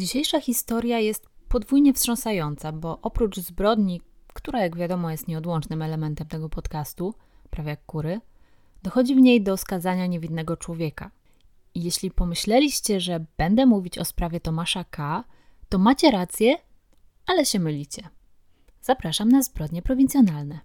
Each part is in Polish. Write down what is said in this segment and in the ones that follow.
Dzisiejsza historia jest podwójnie wstrząsająca, bo oprócz zbrodni, która jak wiadomo jest nieodłącznym elementem tego podcastu, prawie jak kury, dochodzi w niej do skazania niewinnego człowieka. I jeśli pomyśleliście, że będę mówić o sprawie Tomasza K., to macie rację, ale się mylicie. Zapraszam na Zbrodnie prowincjonalne.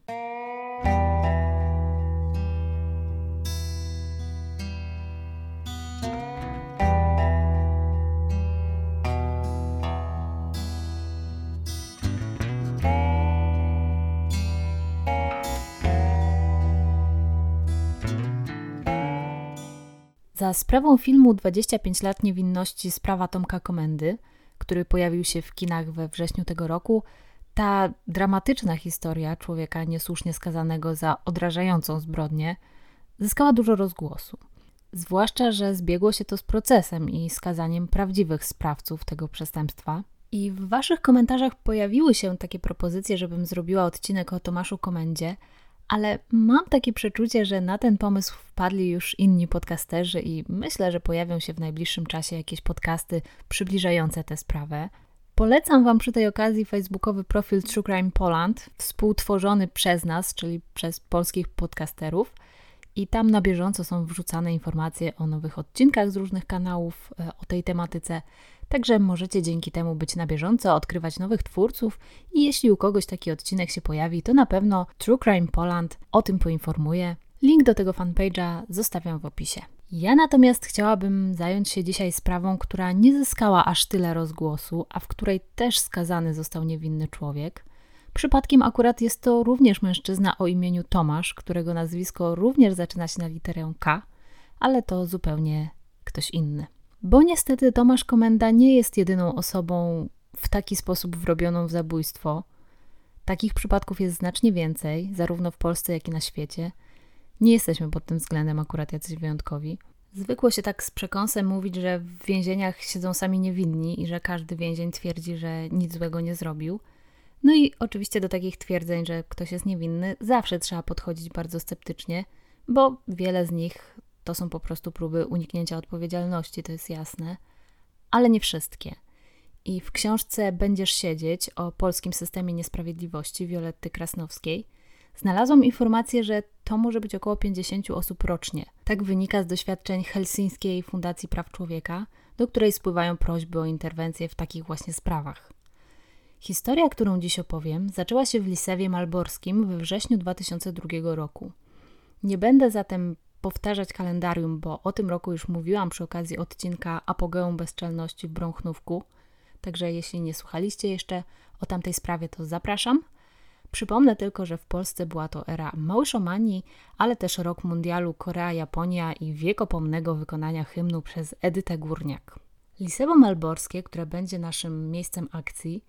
Za sprawą filmu 25 lat niewinności sprawa Tomka Komendy, który pojawił się w kinach we wrześniu tego roku, ta dramatyczna historia człowieka niesłusznie skazanego za odrażającą zbrodnię zyskała dużo rozgłosu. Zwłaszcza, że zbiegło się to z procesem i skazaniem prawdziwych sprawców tego przestępstwa. I w waszych komentarzach pojawiły się takie propozycje, żebym zrobiła odcinek o Tomaszu Komendzie, ale mam takie przeczucie, że na ten pomysł wpadli już inni podcasterzy i myślę, że pojawią się w najbliższym czasie jakieś podcasty przybliżające tę sprawę. Polecam wam przy tej okazji facebookowy profil True Crime Poland, współtworzony przez nas, czyli przez polskich podcasterów. I tam na bieżąco są wrzucane informacje o nowych odcinkach z różnych kanałów, o tej tematyce. Także możecie dzięki temu być na bieżąco, odkrywać nowych twórców i jeśli u kogoś taki odcinek się pojawi, to na pewno True Crime Poland o tym poinformuje. Link do tego fanpage'a zostawiam w opisie. Ja natomiast chciałabym zająć się dzisiaj sprawą, która nie zyskała aż tyle rozgłosu, a w której też skazany został niewinny człowiek. Przypadkiem akurat jest to również mężczyzna o imieniu Tomasz, którego nazwisko również zaczyna się na literę K, ale to zupełnie ktoś inny. Bo niestety Tomasz Komenda nie jest jedyną osobą w taki sposób wrobioną w zabójstwo. Takich przypadków jest znacznie więcej, zarówno w Polsce, jak i na świecie. Nie jesteśmy pod tym względem akurat jacyś wyjątkowi. Zwykło się tak z przekąsem mówić, że w więzieniach siedzą sami niewinni i że każdy więzień twierdzi, że nic złego nie zrobił. No i oczywiście do takich twierdzeń, że ktoś jest niewinny, zawsze trzeba podchodzić bardzo sceptycznie, bo wiele z nich to są po prostu próby uniknięcia odpowiedzialności, to jest jasne, ale nie wszystkie. I w książce Będziesz siedzieć o polskim systemie niesprawiedliwości Wioletty Krasnowskiej znalazłam informację, że to może być około 50 osób rocznie. Tak wynika z doświadczeń Helsińskiej Fundacji Praw Człowieka, do której spływają prośby o interwencję w takich właśnie sprawach. Historia, którą dziś opowiem, zaczęła się w Lisewie Malborskim we wrześniu 2002 roku. Nie będę zatem powtarzać kalendarium, bo o tym roku już mówiłam przy okazji odcinka Apogeum bezczelności w Brąchnówku, także jeśli nie słuchaliście jeszcze o tamtej sprawie, to zapraszam. Przypomnę tylko, że w Polsce była to era małyszomanii, ale też rok mundialu Korea-Japonia i wiekopomnego wykonania hymnu przez Edytę Górniak. Lisewo Malborskie, które będzie naszym miejscem akcji,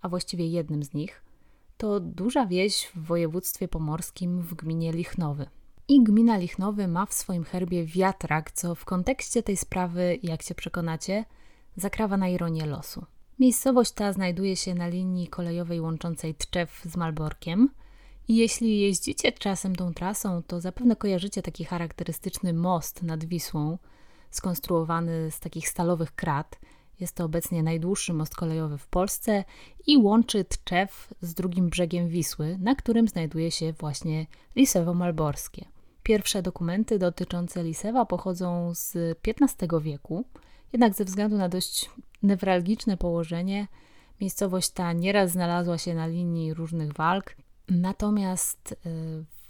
a właściwie jednym z nich, to duża wieś w województwie pomorskim w gminie Lichnowy. I gmina Lichnowy ma w swoim herbie wiatrak, co w kontekście tej sprawy, jak się przekonacie, zakrawa na ironię losu. Miejscowość ta znajduje się na linii kolejowej łączącej Tczew z Malborkiem i jeśli jeździcie czasem tą trasą, to zapewne kojarzycie taki charakterystyczny most nad Wisłą, skonstruowany z takich stalowych krat. Jest to obecnie najdłuższy most kolejowy w Polsce i łączy Tczew z drugim brzegiem Wisły, na którym znajduje się właśnie Lisewo Malborskie. Pierwsze dokumenty dotyczące Lisewa pochodzą z XV wieku, jednak ze względu na dość newralgiczne położenie miejscowość ta nieraz znalazła się na linii różnych walk, natomiast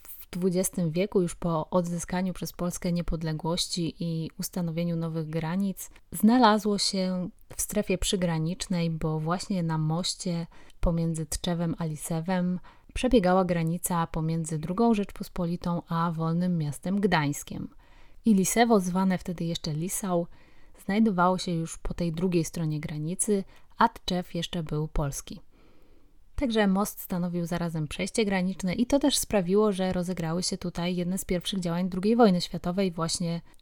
w XX wieku, już po odzyskaniu przez Polskę niepodległości i ustanowieniu nowych granic, znalazło się w strefie przygranicznej, bo właśnie na moście pomiędzy Tczewem a Lisewem przebiegała granica pomiędzy II Rzeczpospolitą a Wolnym Miastem Gdańskiem. I Lisewo, zwane wtedy jeszcze Lisał, znajdowało się już po tej drugiej stronie granicy, a Tczew jeszcze był polski. Także most stanowił zarazem przejście graniczne i to też sprawiło, że rozegrały się tutaj jedne z pierwszych działań II wojny światowej,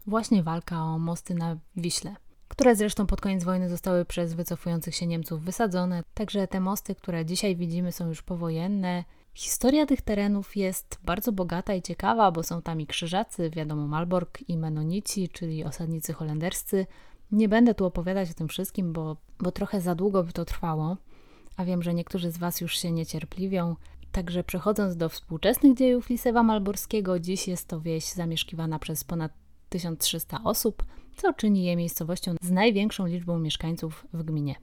właśnie walka o mosty na Wiśle, które zresztą pod koniec wojny zostały przez wycofujących się Niemców wysadzone. Także te mosty, które dzisiaj widzimy, są już powojenne. Historia tych terenów jest bardzo bogata i ciekawa, bo są tam i krzyżacy, wiadomo, Malbork, i menonici, czyli osadnicy holenderscy, Nie będę tu opowiadać o tym wszystkim, bo trochę za długo by to trwało, a wiem, że niektórzy z Was już się niecierpliwią. Także przechodząc do współczesnych dziejów Lisewa Malborskiego, dziś jest to wieś zamieszkiwana przez ponad 1300 osób, co czyni je miejscowością z największą liczbą mieszkańców w gminie.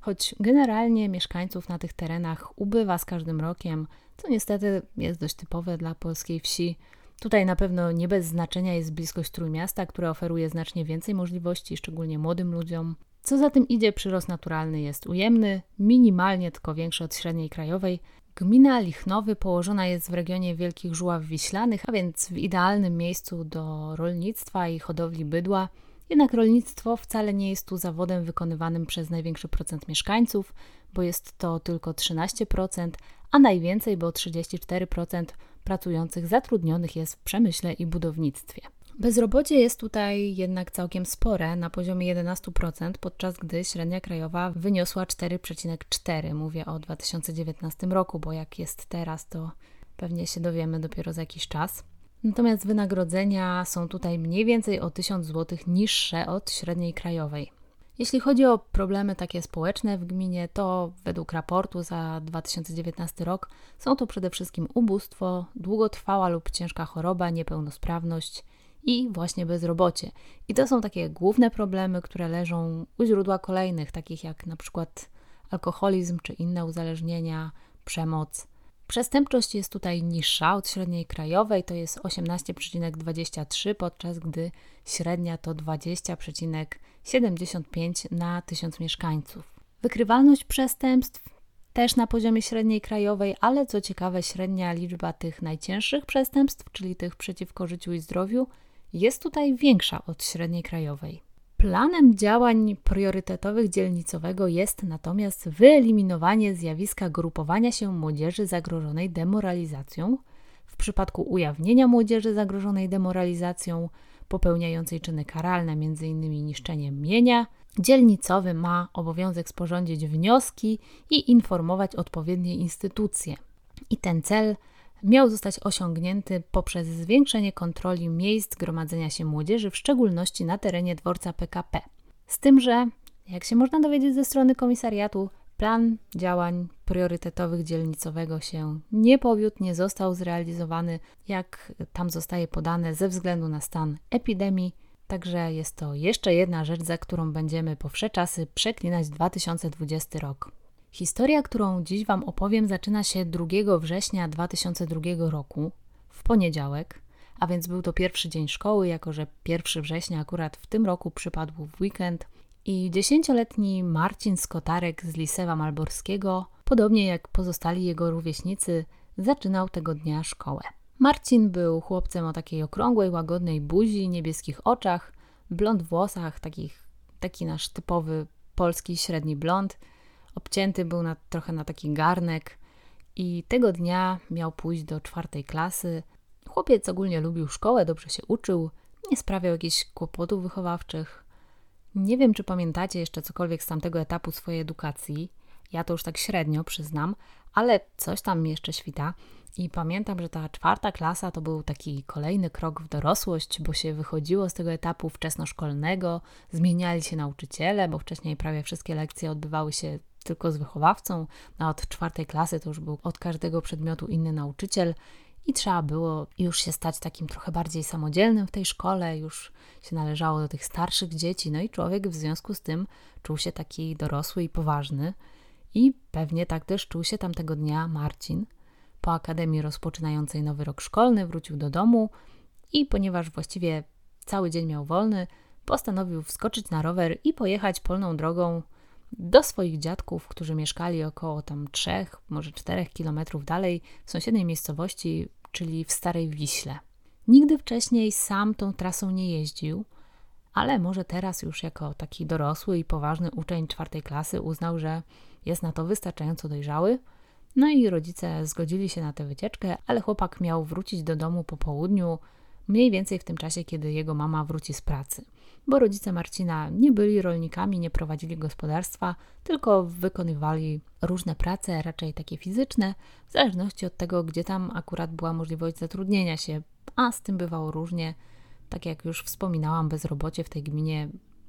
Choć generalnie mieszkańców na tych terenach ubywa z każdym rokiem, co niestety jest dość typowe dla polskiej wsi. Tutaj na pewno nie bez znaczenia jest bliskość Trójmiasta, które oferuje znacznie więcej możliwości, szczególnie młodym ludziom. Co za tym idzie, przyrost naturalny jest ujemny, minimalnie tylko większy od średniej krajowej. Gmina Lichnowy położona jest w regionie Wielkich Żuław Wiślanych, a więc w idealnym miejscu do rolnictwa i hodowli bydła. Jednak rolnictwo wcale nie jest tu zawodem wykonywanym przez największy procent mieszkańców, bo jest to tylko 13%, a najwięcej, bo 34% pracujących zatrudnionych jest w przemyśle i budownictwie. Bezrobocie jest tutaj jednak całkiem spore, na poziomie 11%, podczas gdy średnia krajowa wyniosła 4,4%. Mówię o 2019 roku, bo jak jest teraz, to pewnie się dowiemy dopiero za jakiś czas. Natomiast wynagrodzenia są tutaj mniej więcej o 1000 zł niższe od średniej krajowej. Jeśli chodzi o problemy takie społeczne w gminie, to według raportu za 2019 rok są to przede wszystkim ubóstwo, długotrwała lub ciężka choroba, niepełnosprawność i właśnie bezrobocie. I to są takie główne problemy, które leżą u źródła kolejnych, takich jak na przykład alkoholizm czy inne uzależnienia, przemoc. Przestępczość jest tutaj niższa od średniej krajowej, to jest 18,23, podczas gdy średnia to 20,75 na 1000 mieszkańców. Wykrywalność przestępstw też na poziomie średniej krajowej, ale co ciekawe, średnia liczba tych najcięższych przestępstw, czyli tych przeciwko życiu i zdrowiu, jest tutaj większa od średniej krajowej. Planem działań priorytetowych dzielnicowego jest natomiast wyeliminowanie zjawiska grupowania się młodzieży zagrożonej demoralizacją. W przypadku ujawnienia młodzieży zagrożonej demoralizacją, popełniającej czyny karalne, m.in. niszczenie mienia, dzielnicowy ma obowiązek sporządzić wnioski i informować odpowiednie instytucje. I ten cel miał zostać osiągnięty poprzez zwiększenie kontroli miejsc gromadzenia się młodzieży, w szczególności na terenie dworca PKP. Z tym, że, jak się można dowiedzieć ze strony komisariatu, plan działań priorytetowych dzielnicowego się nie powiódł, nie został zrealizowany, jak tam zostaje podane, ze względu na stan epidemii. Także jest to jeszcze jedna rzecz, za którą będziemy po wsze czasy przeklinać 2020 rok. Historia, którą dziś Wam opowiem, zaczyna się 2 września 2002 roku, w poniedziałek, a więc był to pierwszy dzień szkoły, jako że 1 września akurat w tym roku przypadł w weekend i 10-letni Marcin Skotarek z Lisewa Malborskiego, podobnie jak pozostali jego rówieśnicy, zaczynał tego dnia szkołę. Marcin był chłopcem o takiej okrągłej, łagodnej buzi, niebieskich oczach, blond włosach, taki nasz typowy polski średni blond. Obcięty był trochę na taki garnek i tego dnia miał pójść do 4 klasy. Chłopiec ogólnie lubił szkołę, dobrze się uczył, nie sprawiał jakichś kłopotów wychowawczych. Nie wiem, czy pamiętacie jeszcze cokolwiek z tamtego etapu swojej edukacji. Ja to już tak średnio, przyznam, ale coś tam jeszcze świta. I pamiętam, że ta 4 klasa to był taki kolejny krok w dorosłość, bo się wychodziło z tego etapu wczesnoszkolnego, zmieniali się nauczyciele, bo wcześniej prawie wszystkie lekcje odbywały się tylko z wychowawcą, a od 4 klasy to już był od każdego przedmiotu inny nauczyciel i trzeba było już się stać takim trochę bardziej samodzielnym w tej szkole, już się należało do tych starszych dzieci, no i człowiek w związku z tym czuł się taki dorosły i poważny i pewnie tak też czuł się tamtego dnia Marcin. Po akademii rozpoczynającej nowy rok szkolny wrócił do domu i ponieważ właściwie cały dzień miał wolny, postanowił wskoczyć na rower i pojechać polną drogą do swoich dziadków, którzy mieszkali około tam 3, może 4 kilometrów dalej w sąsiedniej miejscowości, czyli w Starej Wiśle. Nigdy wcześniej sam tą trasą nie jeździł, ale może teraz już jako taki dorosły i poważny uczeń 4 klasy uznał, że jest na to wystarczająco dojrzały. No i rodzice zgodzili się na tę wycieczkę, ale chłopak miał wrócić do domu po południu, mniej więcej w tym czasie, kiedy jego mama wróci z pracy. Bo rodzice Marcina nie byli rolnikami, nie prowadzili gospodarstwa, tylko wykonywali różne prace, raczej takie fizyczne, w zależności od tego, gdzie tam akurat była możliwość zatrudnienia się, a z tym bywało różnie. Tak jak już wspominałam, bezrobocie w tej gminie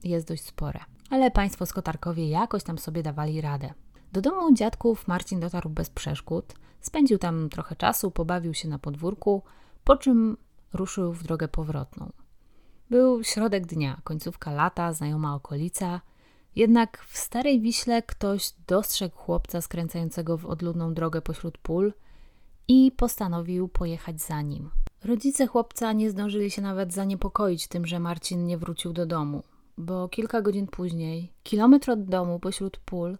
jest dość spore. Ale państwo Skotarkowie jakoś tam sobie dawali radę. Do domu dziadków Marcin dotarł bez przeszkód, spędził tam trochę czasu, pobawił się na podwórku, po czym ruszył w drogę powrotną. Był środek dnia, końcówka lata, znajoma okolica. Jednak w Starej Wiśle ktoś dostrzegł chłopca skręcającego w odludną drogę pośród pól i postanowił pojechać za nim. Rodzice chłopca nie zdążyli się nawet zaniepokoić tym, że Marcin nie wrócił do domu, bo kilka godzin później, kilometr od domu pośród pól,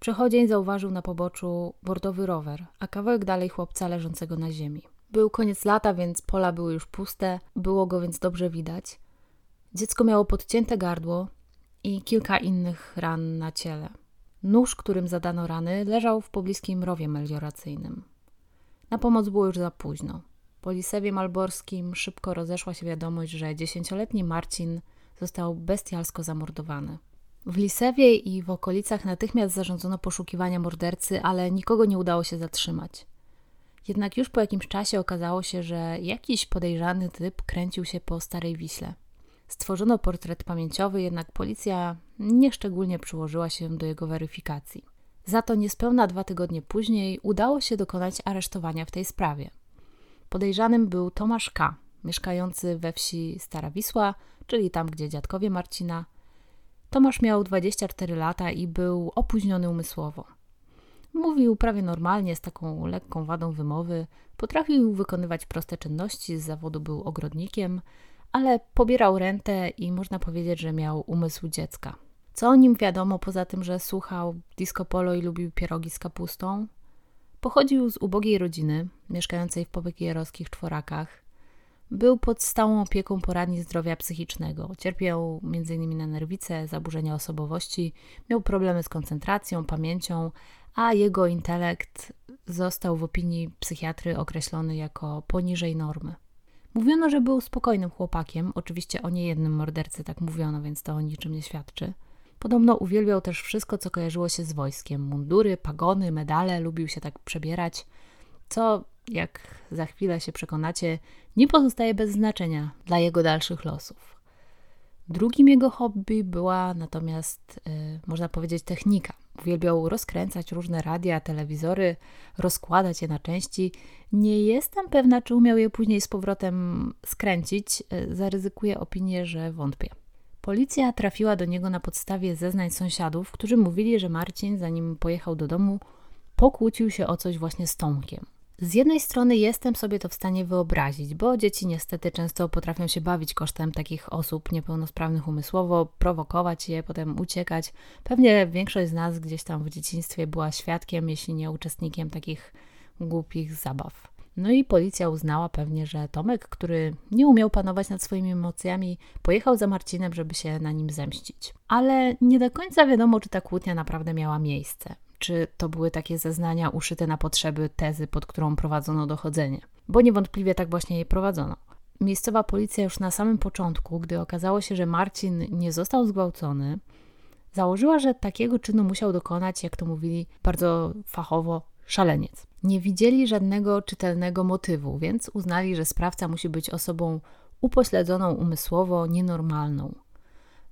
przechodzień zauważył na poboczu bordowy rower, a kawałek dalej chłopca leżącego na ziemi. Był koniec lata, więc pola były już puste, było go więc dobrze widać. Dziecko miało podcięte gardło i kilka innych ran na ciele. Nóż, którym zadano rany, leżał w pobliskim rowie melioracyjnym. Na pomoc było już za późno. Po Lisewie Malborskim szybko rozeszła się wiadomość, że 10-letni Marcin został bestialsko zamordowany. W Lisewie i w okolicach natychmiast zarządzono poszukiwania mordercy, ale nikogo nie udało się zatrzymać. Jednak już po jakimś czasie okazało się, że jakiś podejrzany typ kręcił się po Starej Wiśle. Stworzono portret pamięciowy, jednak policja nieszczególnie przyłożyła się do jego weryfikacji. Za to niespełna 2 tygodnie później udało się dokonać aresztowania w tej sprawie. Podejrzanym był Tomasz K., mieszkający we wsi Stara Wisła, czyli tam, gdzie dziadkowie Marcina. Tomasz miał 24 lata i był opóźniony umysłowo. Mówił prawie normalnie, z taką lekką wadą wymowy, potrafił wykonywać proste czynności, z zawodu był ogrodnikiem, ale pobierał rentę i można powiedzieć, że miał umysł dziecka. Co o nim wiadomo, poza tym, że słuchał disco polo i lubił pierogi z kapustą? Pochodził z ubogiej rodziny, mieszkającej w pobekierowskich Czworakach. Był pod stałą opieką poradni zdrowia psychicznego. Cierpiał m.in. na nerwice, zaburzenia osobowości, miał problemy z koncentracją, pamięcią, a jego intelekt został w opinii psychiatry określony jako poniżej normy. Mówiono, że był spokojnym chłopakiem, oczywiście o niejednym mordercy tak mówiono, więc to o niczym nie świadczy. Podobno uwielbiał też wszystko, co kojarzyło się z wojskiem. Mundury, pagony, medale, lubił się tak przebierać, co, jak za chwilę się przekonacie, nie pozostaje bez znaczenia dla jego dalszych losów. Drugim jego hobby była natomiast, można powiedzieć, technika. Uwielbiał rozkręcać różne radia, telewizory, rozkładać je na części. Nie jestem pewna, czy umiał je później z powrotem skręcić. Zaryzykuję opinię, że wątpię. Policja trafiła do niego na podstawie zeznań sąsiadów, którzy mówili, że Marcin, zanim pojechał do domu, pokłócił się o coś właśnie z Tomkiem. Z jednej strony jestem sobie to w stanie wyobrazić, bo dzieci niestety często potrafią się bawić kosztem takich osób niepełnosprawnych umysłowo, prowokować je, potem uciekać. Pewnie większość z nas gdzieś tam w dzieciństwie była świadkiem, jeśli nie uczestnikiem takich głupich zabaw. No i policja uznała pewnie, że Tomek, który nie umiał panować nad swoimi emocjami, pojechał za Marcinem, żeby się na nim zemścić. Ale nie do końca wiadomo, czy ta kłótnia naprawdę miała miejsce. Czy to były takie zeznania uszyte na potrzeby tezy, pod którą prowadzono dochodzenie. Bo niewątpliwie tak właśnie je prowadzono. Miejscowa policja już na samym początku, gdy okazało się, że Marcin nie został zgwałcony, założyła, że takiego czynu musiał dokonać, jak to mówili bardzo fachowo, szaleniec. Nie widzieli żadnego czytelnego motywu, więc uznali, że sprawca musi być osobą upośledzoną umysłowo, nienormalną.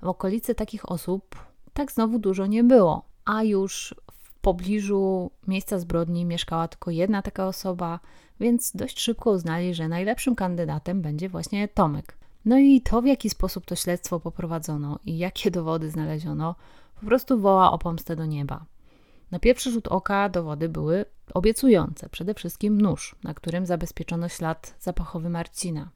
W okolicy takich osób tak znowu dużo nie było, a już w pobliżu miejsca zbrodni mieszkała tylko jedna taka osoba, więc dość szybko uznali, że najlepszym kandydatem będzie właśnie Tomek. No i to, w jaki sposób to śledztwo poprowadzono i jakie dowody znaleziono, po prostu woła o pomstę do nieba. Na pierwszy rzut oka dowody były obiecujące, przede wszystkim nóż, na którym zabezpieczono ślad zapachowy Marcina.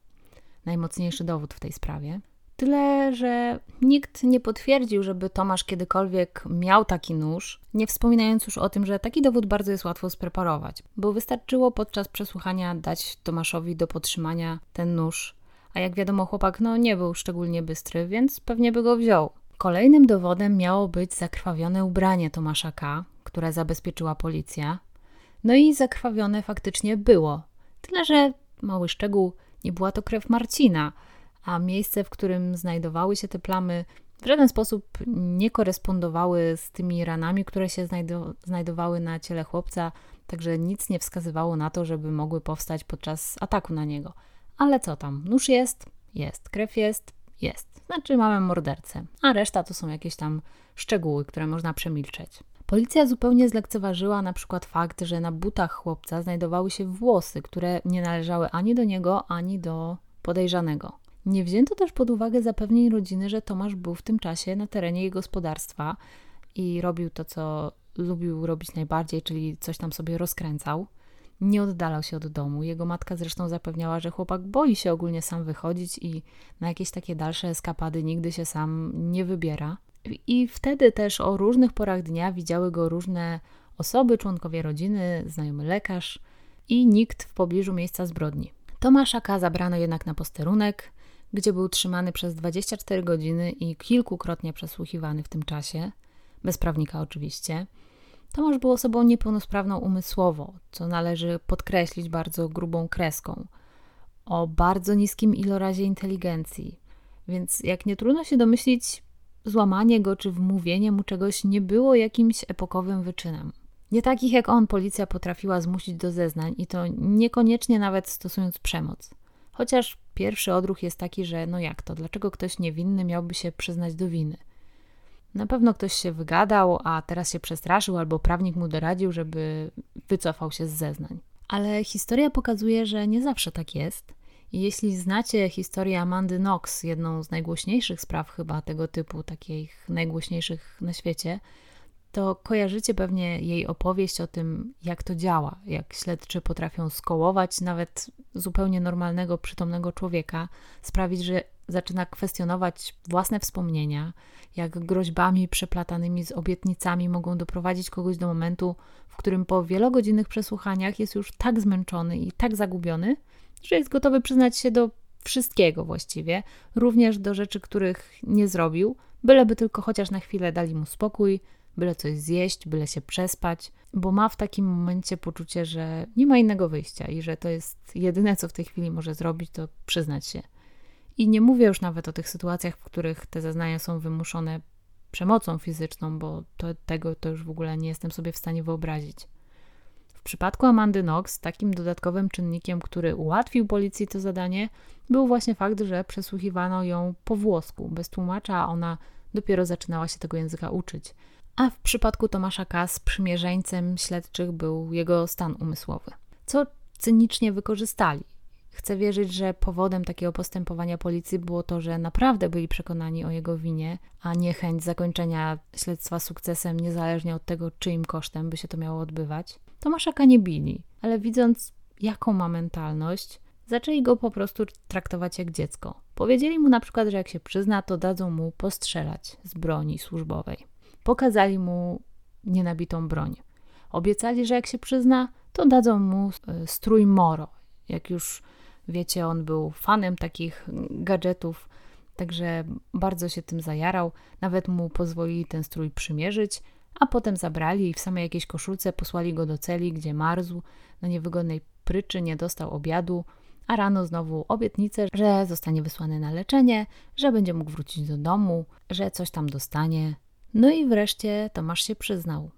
Najmocniejszy dowód w tej sprawie. Tyle, że nikt nie potwierdził, żeby Tomasz kiedykolwiek miał taki nóż, nie wspominając już o tym, że taki dowód bardzo jest łatwo spreparować, bo wystarczyło podczas przesłuchania dać Tomaszowi do podtrzymania ten nóż, a jak wiadomo chłopak nie był szczególnie bystry, więc pewnie by go wziął. Kolejnym dowodem miało być zakrwawione ubranie Tomasza K., które zabezpieczyła policja. No i zakrwawione faktycznie było. Tyle, że mały szczegół, nie była to krew Marcina, a miejsce, w którym znajdowały się te plamy, w żaden sposób nie korespondowały z tymi ranami, które się znajdowały na ciele chłopca, także nic nie wskazywało na to, żeby mogły powstać podczas ataku na niego. Ale co tam, nóż jest, krew jest, jest. Znaczy mamy mordercę, a reszta to są jakieś tam szczegóły, które można przemilczeć. Policja zupełnie zlekceważyła na przykład fakt, że na butach chłopca znajdowały się włosy, które nie należały ani do niego, ani do podejrzanego. Nie wzięto też pod uwagę zapewnień rodziny, że Tomasz był w tym czasie na terenie jej gospodarstwa i robił to, co lubił robić najbardziej, czyli coś tam sobie rozkręcał. Nie oddalał się od domu. Jego matka zresztą zapewniała, że chłopak boi się ogólnie sam wychodzić i na jakieś takie dalsze eskapady nigdy się sam nie wybiera. I wtedy też o różnych porach dnia widziały go różne osoby, członkowie rodziny, znajomy lekarz i nikt w pobliżu miejsca zbrodni. Tomaszaka zabrano jednak na posterunek, gdzie był trzymany przez 24 godziny i kilkukrotnie przesłuchiwany w tym czasie, bez prawnika oczywiście. Tomasz był osobą niepełnosprawną umysłowo, co należy podkreślić bardzo grubą kreską, o bardzo niskim ilorazie inteligencji, więc jak nie trudno się domyślić, złamanie go czy wmówienie mu czegoś nie było jakimś epokowym wyczynem. Nie takich jak on policja potrafiła zmusić do zeznań i to niekoniecznie nawet stosując przemoc. Chociaż pierwszy odruch jest taki, że no jak to, dlaczego ktoś niewinny miałby się przyznać do winy? Na pewno ktoś się wygadał, a teraz się przestraszył albo prawnik mu doradził, żeby wycofał się z zeznań. Ale historia pokazuje, że nie zawsze tak jest. Jeśli znacie historię Amandy Knox, jedną z najgłośniejszych spraw chyba tego typu, takich najgłośniejszych na świecie, to kojarzycie pewnie jej opowieść o tym, jak to działa, jak śledczy potrafią skołować nawet zupełnie normalnego, przytomnego człowieka, sprawić, że zaczyna kwestionować własne wspomnienia, jak groźbami przeplatanymi z obietnicami mogą doprowadzić kogoś do momentu, w którym po wielogodzinnych przesłuchaniach jest już tak zmęczony i tak zagubiony, że jest gotowy przyznać się do wszystkiego właściwie, również do rzeczy, których nie zrobił, byleby tylko chociaż na chwilę dali mu spokój, byle coś zjeść, byle się przespać, bo ma w takim momencie poczucie, że nie ma innego wyjścia i że to jest jedyne, co w tej chwili może zrobić, to przyznać się. I nie mówię już nawet o tych sytuacjach, w których te zeznania są wymuszone przemocą fizyczną, bo tego już w ogóle nie jestem sobie w stanie wyobrazić. W przypadku Amandy Knox takim dodatkowym czynnikiem, który ułatwił policji to zadanie, był właśnie fakt, że przesłuchiwano ją po włosku, bez tłumacza, a ona dopiero zaczynała się tego języka uczyć. A w przypadku Tomasza K. sprzymierzeńcem śledczych był jego stan umysłowy, co cynicznie wykorzystali. Chcę wierzyć, że powodem takiego postępowania policji było to, że naprawdę byli przekonani o jego winie, a nie chęć zakończenia śledztwa sukcesem, niezależnie od tego, czyim kosztem by się to miało odbywać. Tomaszaka nie bili, ale widząc, jaką ma mentalność, zaczęli go po prostu traktować jak dziecko. Powiedzieli mu na przykład, że jak się przyzna, to dadzą mu postrzelać z broni służbowej. Pokazali mu nienabitą broń. Obiecali, że jak się przyzna, to dadzą mu strój Moro. Jak już wiecie, on był fanem takich gadżetów, także bardzo się tym zajarał. Nawet mu pozwolili ten strój przymierzyć, a potem zabrali i w samej jakiejś koszulce posłali go do celi, gdzie marzł na niewygodnej pryczy, nie dostał obiadu, a rano znowu obietnicę, że zostanie wysłany na leczenie, że będzie mógł wrócić do domu, że coś tam dostanie. No i wreszcie Tomasz się przyznał.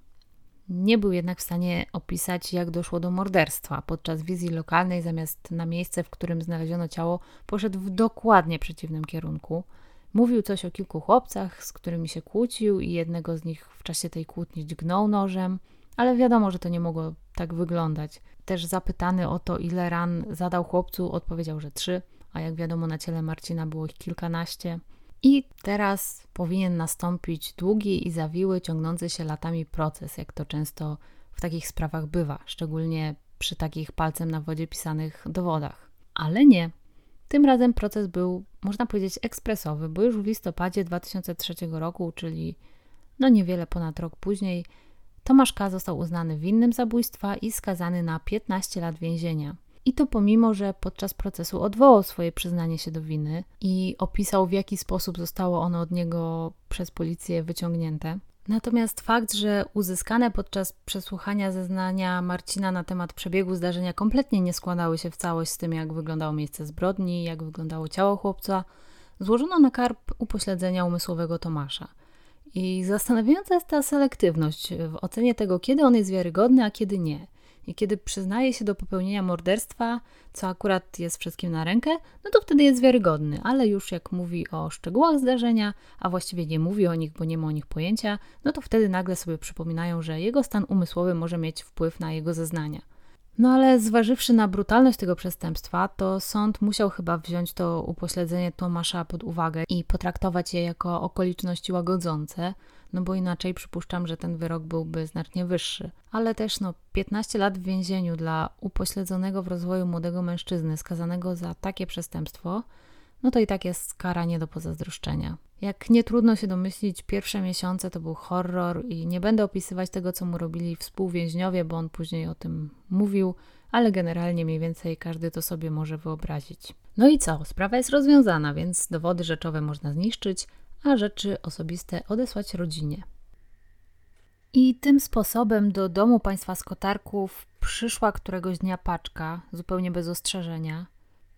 Nie był jednak w stanie opisać, jak doszło do morderstwa. Podczas wizji lokalnej zamiast na miejsce, w którym znaleziono ciało, poszedł w dokładnie przeciwnym kierunku. Mówił coś o kilku chłopcach, z którymi się kłócił i jednego z nich w czasie tej kłótni dźgnął nożem, ale wiadomo, że to nie mogło tak wyglądać. Też zapytany o to, ile ran zadał chłopcu, odpowiedział, że 3, a jak wiadomo na ciele Marcina było ich kilkanaście. I teraz powinien nastąpić długi i zawiły, ciągnący się latami proces, jak to często w takich sprawach bywa, szczególnie przy takich palcem na wodzie pisanych dowodach. Ale nie. Tym razem proces był, można powiedzieć, ekspresowy, bo już w listopadzie 2003 roku, czyli niewiele ponad rok później, Tomasz K. został uznany winnym zabójstwa i skazany na 15 lat więzienia. I to pomimo, że podczas procesu odwołał swoje przyznanie się do winy i opisał, w jaki sposób zostało ono od niego przez policję wyciągnięte. Natomiast fakt, że uzyskane podczas przesłuchania zeznania Marcina na temat przebiegu zdarzenia kompletnie nie składały się w całość z tym, jak wyglądało miejsce zbrodni, jak wyglądało ciało chłopca, złożono na karb upośledzenia umysłowego Tomasza. I zastanawiająca jest ta selektywność w ocenie tego, kiedy on jest wiarygodny, a kiedy nie. I kiedy przyznaje się do popełnienia morderstwa, co akurat jest wszystkim na rękę, no to wtedy jest wiarygodny, ale już jak mówi o szczegółach zdarzenia, a właściwie nie mówi o nich, bo nie ma o nich pojęcia, no to wtedy nagle sobie przypominają, że jego stan umysłowy może mieć wpływ na jego zeznania. No ale zważywszy na brutalność tego przestępstwa, to sąd musiał chyba wziąć to upośledzenie Tomasza pod uwagę i potraktować je jako okoliczności łagodzące, no bo inaczej przypuszczam, że ten wyrok byłby znacznie wyższy. Ale też 15 lat w więzieniu dla upośledzonego w rozwoju młodego mężczyzny skazanego za takie przestępstwo, no to i tak jest kara nie do pozazdroszczenia. Jak nie trudno się domyślić, pierwsze miesiące to był horror i nie będę opisywać tego, co mu robili współwięźniowie, bo on później o tym mówił, ale generalnie mniej więcej każdy to sobie może wyobrazić. No i co? Sprawa jest rozwiązana, więc dowody rzeczowe można zniszczyć, a rzeczy osobiste odesłać rodzinie. I tym sposobem do domu państwa Skotarków przyszła któregoś dnia paczka, zupełnie bez ostrzeżenia,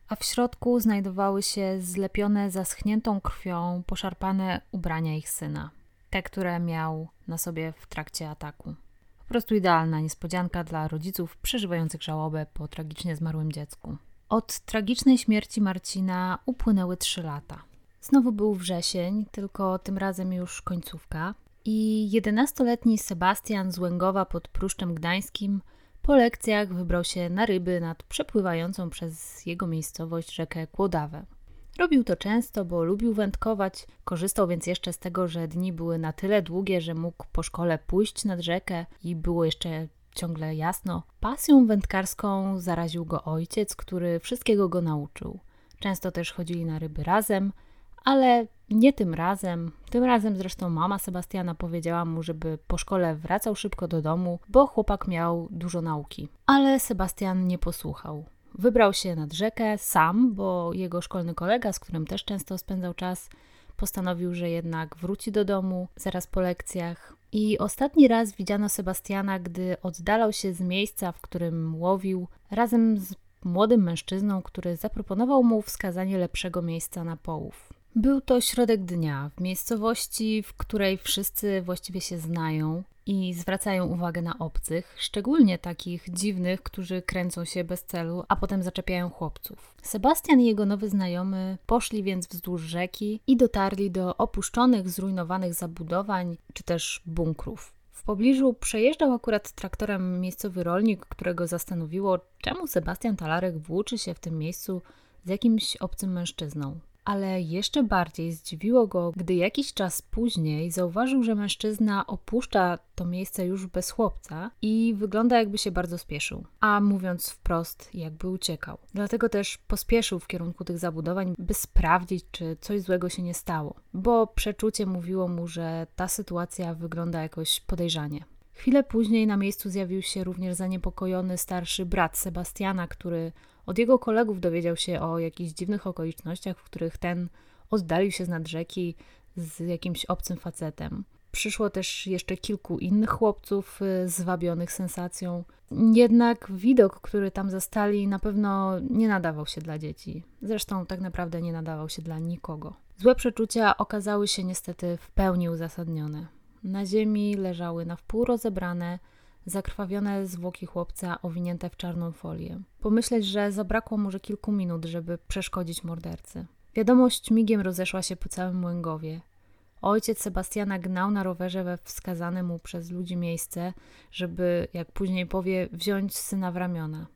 a w środku znajdowały się zlepione zaschniętą krwią poszarpane ubrania ich syna. Te, które miał na sobie w trakcie ataku. Po prostu idealna niespodzianka dla rodziców przeżywających żałobę po tragicznie zmarłym dziecku. Od tragicznej śmierci Marcina upłynęły 3 lata. Znowu był wrzesień, tylko tym razem już końcówka. I 11-letni Sebastian z Łęgowa pod Pruszczem Gdańskim po lekcjach wybrał się na ryby nad przepływającą przez jego miejscowość rzekę Kłodawę. Robił to często, bo lubił wędkować, korzystał więc jeszcze z tego, że dni były na tyle długie, że mógł po szkole pójść nad rzekę i było jeszcze ciągle jasno. Pasją wędkarską zaraził go ojciec, który wszystkiego go nauczył. Często też chodzili na ryby razem, ale nie tym razem. Tym razem zresztą mama Sebastiana powiedziała mu, żeby po szkole wracał szybko do domu, bo chłopak miał dużo nauki. Ale Sebastian nie posłuchał. Wybrał się nad rzekę sam, bo jego szkolny kolega, z którym też często spędzał czas, postanowił, że jednak wróci do domu zaraz po lekcjach. I ostatni raz widziano Sebastiana, gdy oddalał się z miejsca, w którym łowił, razem z młodym mężczyzną, który zaproponował mu wskazanie lepszego miejsca na połów. Był to środek dnia w miejscowości, w której wszyscy właściwie się znają i zwracają uwagę na obcych, szczególnie takich dziwnych, którzy kręcą się bez celu, a potem zaczepiają chłopców. Sebastian i jego nowy znajomy poszli więc wzdłuż rzeki i dotarli do opuszczonych, zrujnowanych zabudowań czy też bunkrów. W pobliżu przejeżdżał akurat traktorem miejscowy rolnik, którego zastanowiło, czemu Sebastian Talarek włóczy się w tym miejscu z jakimś obcym mężczyzną. Ale jeszcze bardziej zdziwiło go, gdy jakiś czas później zauważył, że mężczyzna opuszcza to miejsce już bez chłopca i wygląda, jakby się bardzo spieszył, a mówiąc wprost, jakby uciekał. Dlatego też pospieszył w kierunku tych zabudowań, by sprawdzić, czy coś złego się nie stało, bo przeczucie mówiło mu, że ta sytuacja wygląda jakoś podejrzanie. Chwilę później na miejscu zjawił się również zaniepokojony starszy brat Sebastiana, który od jego kolegów dowiedział się o jakichś dziwnych okolicznościach, w których ten oddalił się z nad rzeki z jakimś obcym facetem. Przyszło też jeszcze kilku innych chłopców zwabionych sensacją. Jednak widok, który tam zastali, na pewno nie nadawał się dla dzieci. Zresztą tak naprawdę nie nadawał się dla nikogo. Złe przeczucia okazały się niestety w pełni uzasadnione. Na ziemi leżały na wpół rozebrane, zakrwawione zwłoki chłopca owinięte w czarną folię. Pomyśleć, że zabrakło może kilku minut, żeby przeszkodzić mordercy. Wiadomość migiem rozeszła się po całym Łęgowie. Ojciec Sebastiana gnał na rowerze we wskazane mu przez ludzi miejsce, żeby, jak później powie, wziąć syna w ramiona.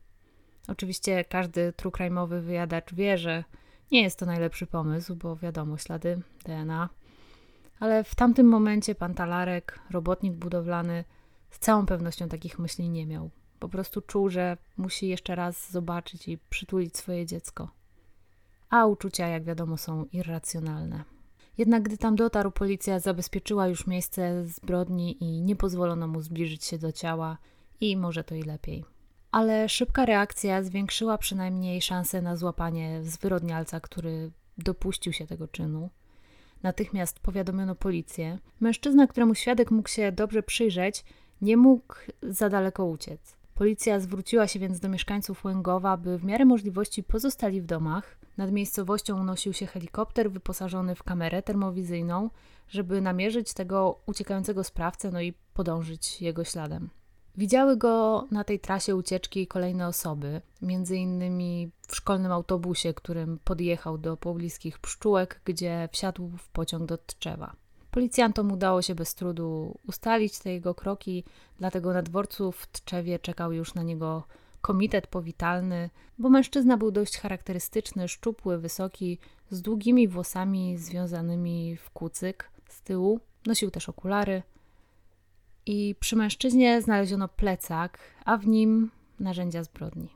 Oczywiście każdy true crime'owy wyjadacz wie, że nie jest to najlepszy pomysł, bo wiadomo, ślady DNA. Ale w tamtym momencie pan Talarek, robotnik budowlany, z całą pewnością takich myśli nie miał. Po prostu czuł, że musi jeszcze raz zobaczyć i przytulić swoje dziecko. A uczucia, jak wiadomo, są irracjonalne. Jednak gdy tam dotarł, policja zabezpieczyła już miejsce zbrodni i nie pozwolono mu zbliżyć się do ciała i może to i lepiej. Ale szybka reakcja zwiększyła przynajmniej szanse na złapanie zwyrodnialca, który dopuścił się tego czynu. Natychmiast powiadomiono policję. Mężczyzna, któremu świadek mógł się dobrze przyjrzeć, nie mógł za daleko uciec. Policja zwróciła się więc do mieszkańców Łęgowa, by w miarę możliwości pozostali w domach. Nad miejscowością unosił się helikopter wyposażony w kamerę termowizyjną, żeby namierzyć tego uciekającego sprawcę, no i podążyć jego śladem. Widziały go na tej trasie ucieczki kolejne osoby, między innymi w szkolnym autobusie, którym podjechał do pobliskich Pszczółek, gdzie wsiadł w pociąg do Tczewa. Policjantom udało się bez trudu ustalić te jego kroki, dlatego na dworcu w Tczewie czekał już na niego komitet powitalny, bo mężczyzna był dość charakterystyczny, szczupły, wysoki, z długimi włosami związanymi w kucyk z tyłu, nosił też okulary. I przy mężczyźnie znaleziono plecak, a w nim narzędzia zbrodni.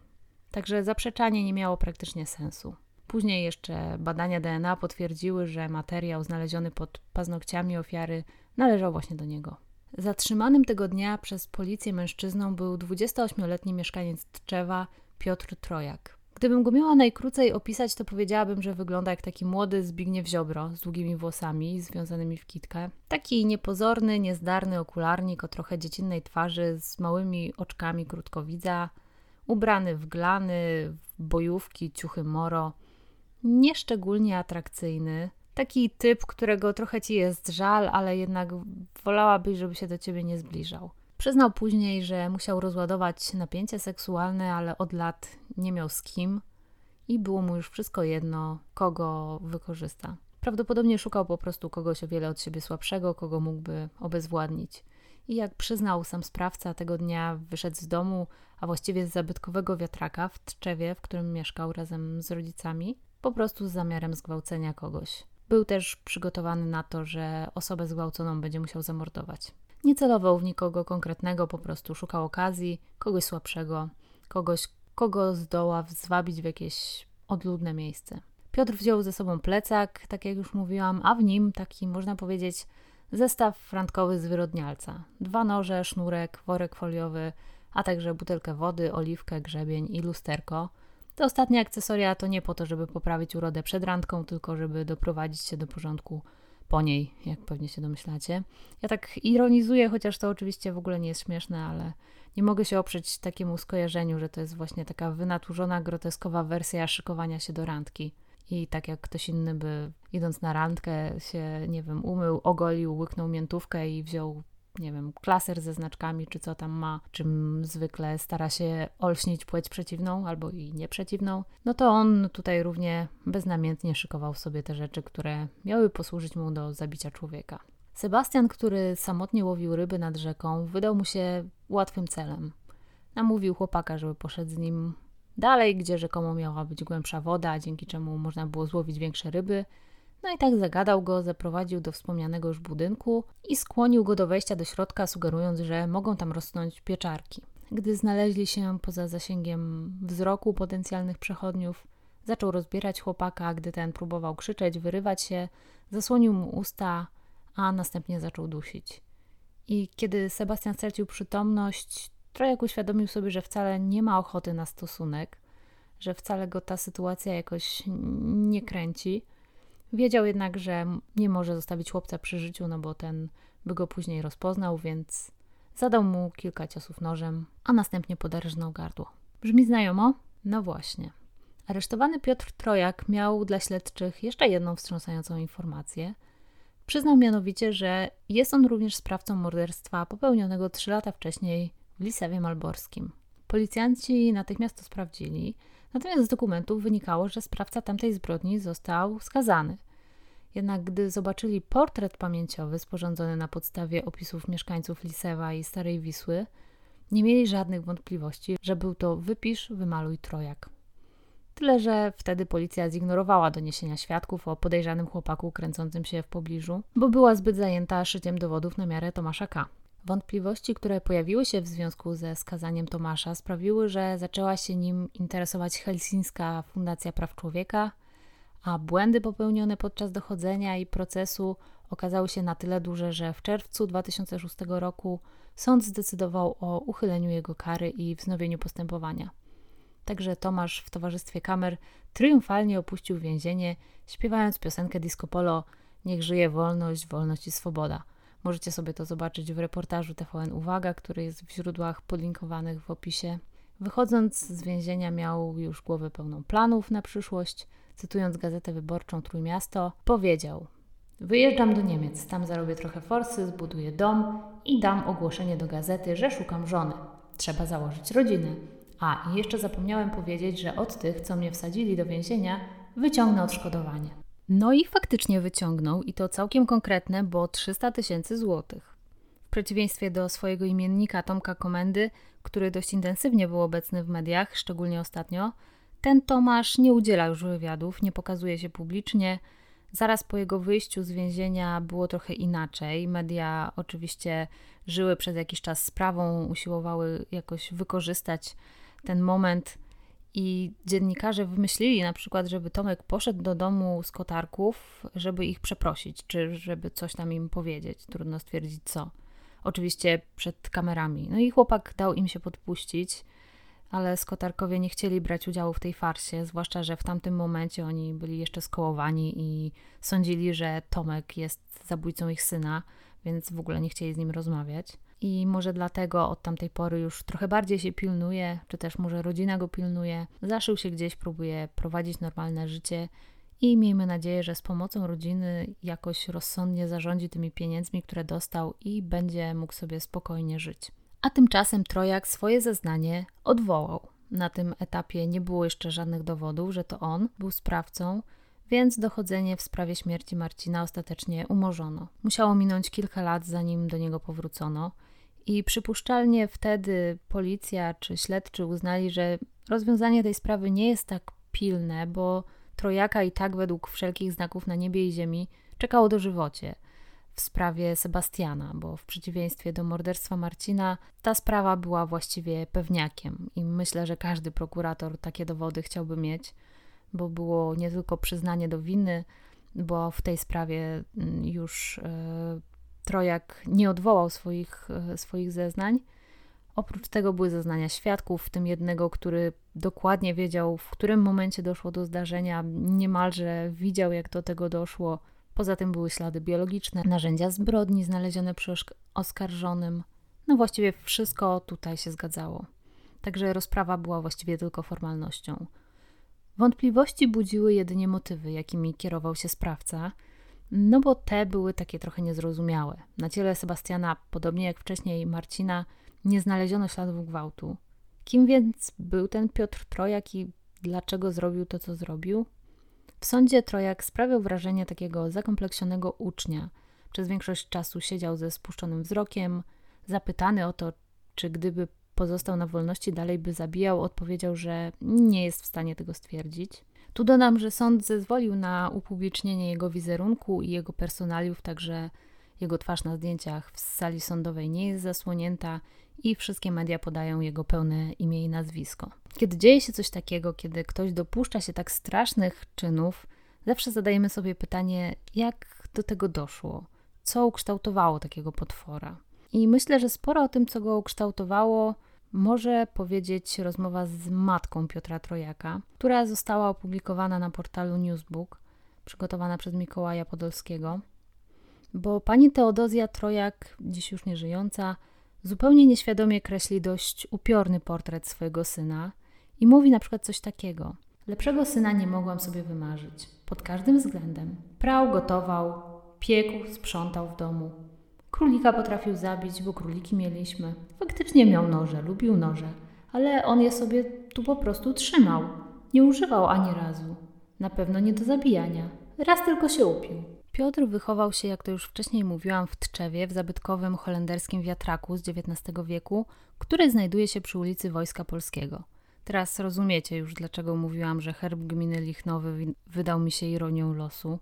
Także zaprzeczanie nie miało praktycznie sensu. Później jeszcze badania DNA potwierdziły, że materiał znaleziony pod paznokciami ofiary należał właśnie do niego. Zatrzymanym tego dnia przez policję mężczyzną był 28-letni mieszkaniec Tczewa Piotr Trojak. Gdybym go miała najkrócej opisać, to powiedziałabym, że wygląda jak taki młody Zbigniew Ziobro z długimi włosami związanymi w kitkę. Taki niepozorny, niezdarny okularnik o trochę dziecinnej twarzy z małymi oczkami krótkowidza, ubrany w glany, w bojówki, ciuchy moro. Nieszczególnie atrakcyjny. Taki typ, którego trochę ci jest żal, ale jednak wolałabyś, żeby się do ciebie nie zbliżał. Przyznał później, że musiał rozładować napięcie seksualne, ale od lat nie miał z kim i było mu już wszystko jedno, kogo wykorzysta. Prawdopodobnie szukał po prostu kogoś o wiele od siebie słabszego, kogo mógłby obezwładnić. I jak przyznał sam sprawca, tego dnia wyszedł z domu, a właściwie z zabytkowego wiatraka w Tczewie, w którym mieszkał razem z rodzicami, po prostu z zamiarem zgwałcenia kogoś. Był też przygotowany na to, że osobę zgwałconą będzie musiał zamordować. Nie celował w nikogo konkretnego, po prostu szukał okazji, kogoś słabszego, kogoś, kogo zdoła zwabić w jakieś odludne miejsce. Piotr wziął ze sobą plecak, tak jak już mówiłam, a w nim taki, można powiedzieć, zestaw frantkowy z wyrodnialca. 2 noże, sznurek, worek foliowy, a także butelkę wody, oliwkę, grzebień i lusterko. Te ostatnie akcesoria to nie po to, żeby poprawić urodę przed randką, tylko żeby doprowadzić się do porządku po niej, jak pewnie się domyślacie. Ja tak ironizuję, chociaż to oczywiście w ogóle nie jest śmieszne, ale nie mogę się oprzeć takiemu skojarzeniu, że to jest właśnie taka wynaturzona, groteskowa wersja szykowania się do randki. I tak jak ktoś inny by, idąc na randkę, się, nie wiem, umył, ogolił, łyknął miętówkę i wziął, nie wiem, klaser ze znaczkami, czy co tam ma, czym zwykle stara się olśnić płeć przeciwną albo i nieprzeciwną, no to on tutaj równie beznamiętnie szykował sobie te rzeczy, które miały posłużyć mu do zabicia człowieka. Sebastian, który samotnie łowił ryby nad rzeką, wydał mu się łatwym celem. Namówił chłopaka, żeby poszedł z nim dalej, gdzie rzekomo miała być głębsza woda, dzięki czemu można było złowić większe ryby. No i tak zagadał go, zaprowadził do wspomnianego już budynku i skłonił go do wejścia do środka, sugerując, że mogą tam rosnąć pieczarki. Gdy znaleźli się poza zasięgiem wzroku potencjalnych przechodniów, zaczął rozbierać chłopaka, a gdy ten próbował krzyczeć, wyrywać się, zasłonił mu usta, a następnie zaczął dusić. I kiedy Sebastian stracił przytomność, Trojak uświadomił sobie, że wcale nie ma ochoty na stosunek, że wcale go ta sytuacja jakoś nie kręci. Wiedział jednak, że nie może zostawić chłopca przy życiu, no bo ten by go później rozpoznał, więc zadał mu kilka ciosów nożem, a następnie poderżnął gardło. Brzmi znajomo? No właśnie. Aresztowany Piotr Trojak miał dla śledczych jeszcze jedną wstrząsającą informację. Przyznał mianowicie, że jest on również sprawcą morderstwa popełnionego 3 lata wcześniej w Lisewie Malborskim. Policjanci natychmiast to sprawdzili, natomiast z dokumentów wynikało, że sprawca tamtej zbrodni został skazany. Jednak gdy zobaczyli portret pamięciowy sporządzony na podstawie opisów mieszkańców Lisewa i Starej Wisły, nie mieli żadnych wątpliwości, że był to wypisz, wymaluj Trojak. Tyle, że wtedy policja zignorowała doniesienia świadków o podejrzanym chłopaku kręcącym się w pobliżu, bo była zbyt zajęta szyciem dowodów na miarę Tomasza K. Wątpliwości, które pojawiły się w związku ze skazaniem Tomasza, sprawiły, że zaczęła się nim interesować Helsińska Fundacja Praw Człowieka, a błędy popełnione podczas dochodzenia i procesu okazały się na tyle duże, że w czerwcu 2006 roku sąd zdecydował o uchyleniu jego kary i wznowieniu postępowania. Także Tomasz w towarzystwie kamer triumfalnie opuścił więzienie, śpiewając piosenkę disco polo „Niech żyje wolność, wolność i swoboda”. Możecie sobie to zobaczyć w reportażu TVN Uwaga, który jest w źródłach podlinkowanych w opisie. Wychodząc z więzienia miał już głowę pełną planów na przyszłość. Cytując Gazetę Wyborczą Trójmiasto, powiedział: Wyjeżdżam do Niemiec, tam zarobię trochę forsy, zbuduję dom i dam ogłoszenie do gazety, że szukam żony. Trzeba założyć rodzinę. A, i jeszcze zapomniałem powiedzieć, że od tych, co mnie wsadzili do więzienia, wyciągnę odszkodowanie. No i faktycznie wyciągnął i to całkiem konkretne, bo 300 000 złotych. W przeciwieństwie do swojego imiennika Tomka Komendy, który dość intensywnie był obecny w mediach, szczególnie ostatnio, ten Tomasz nie udziela już wywiadów, nie pokazuje się publicznie. Zaraz po jego wyjściu z więzienia było trochę inaczej. Media oczywiście żyły przez jakiś czas sprawą, usiłowały jakoś wykorzystać ten moment i dziennikarze wymyślili na przykład, żeby Tomek poszedł do domu Skotarków, żeby ich przeprosić, czy żeby coś tam im powiedzieć. Trudno stwierdzić co. Oczywiście przed kamerami. No i chłopak dał im się podpuścić, ale Skotarkowie nie chcieli brać udziału w tej farsie, zwłaszcza że w tamtym momencie oni byli jeszcze skołowani i sądzili, że Tomek jest zabójcą ich syna, więc w ogóle nie chcieli z nim rozmawiać. I może dlatego od tamtej pory już trochę bardziej się pilnuje, czy też może rodzina go pilnuje. Zaszył się gdzieś, próbuje prowadzić normalne życie i miejmy nadzieję, że z pomocą rodziny jakoś rozsądnie zarządzi tymi pieniędzmi, które dostał i będzie mógł sobie spokojnie żyć. A tymczasem Trojak swoje zeznanie odwołał. Na tym etapie nie było jeszcze żadnych dowodów, że to on był sprawcą, więc dochodzenie w sprawie śmierci Marcina ostatecznie umorzono. Musiało minąć kilka lat, zanim do niego powrócono i przypuszczalnie wtedy policja czy śledczy uznali, że rozwiązanie tej sprawy nie jest tak pilne, bo Trojaka i tak według wszelkich znaków na niebie i ziemi czekało dożywocie w sprawie Sebastiana, bo w przeciwieństwie do morderstwa Marcina ta sprawa była właściwie pewniakiem i myślę, że każdy prokurator takie dowody chciałby mieć, bo było nie tylko przyznanie do winy, bo w tej sprawie już Trojak nie odwołał swoich zeznań. Oprócz tego były zeznania świadków, w tym jednego, który dokładnie wiedział, w którym momencie doszło do zdarzenia, niemalże widział, jak do tego doszło. Poza tym były ślady biologiczne, narzędzia zbrodni znalezione przy oskarżonym. No właściwie wszystko tutaj się zgadzało. Także rozprawa była właściwie tylko formalnością. Wątpliwości budziły jedynie motywy, jakimi kierował się sprawca, no bo te były takie trochę niezrozumiałe. Na ciele Sebastiana, podobnie jak wcześniej Marcina, nie znaleziono śladów gwałtu. Kim więc był ten Piotr Trojak i dlaczego zrobił to, co zrobił? W sądzie Trojak sprawiał wrażenie takiego zakompleksionego ucznia. Przez większość czasu siedział ze spuszczonym wzrokiem. Zapytany o to, czy gdyby pozostał na wolności, dalej by zabijał, odpowiedział, że nie jest w stanie tego stwierdzić. Tu dodam, że sąd zezwolił na upublicznienie jego wizerunku i jego personaliów, także jego twarz na zdjęciach w sali sądowej nie jest zasłonięta i wszystkie media podają jego pełne imię i nazwisko. Kiedy dzieje się coś takiego, kiedy ktoś dopuszcza się tak strasznych czynów, zawsze zadajemy sobie pytanie, jak do tego doszło? Co ukształtowało takiego potwora? I myślę, że sporo o tym, co go ukształtowało, może powiedzieć rozmowa z matką Piotra Trojaka, która została opublikowana na portalu Newsbook, przygotowana przez Mikołaja Podolskiego. Bo pani Teodozja Trojak, dziś już nieżyjąca, zupełnie nieświadomie kreśli dość upiorny portret swojego syna i mówi na przykład coś takiego. Lepszego syna nie mogłam sobie wymarzyć. Pod każdym względem. Prał, gotował, piekł, sprzątał w domu. Królika potrafił zabić, bo króliki mieliśmy. Faktycznie miał noże, lubił noże, ale on je sobie tu po prostu trzymał. Nie używał ani razu. Na pewno nie do zabijania. Raz tylko się upił. Piotr wychował się, jak to już wcześniej mówiłam, w Tczewie, w zabytkowym holenderskim wiatraku z XIX wieku, który znajduje się przy ulicy Wojska Polskiego. Teraz rozumiecie już, dlaczego mówiłam, że herb gminy Lichnowy wydał mi się ironią losu.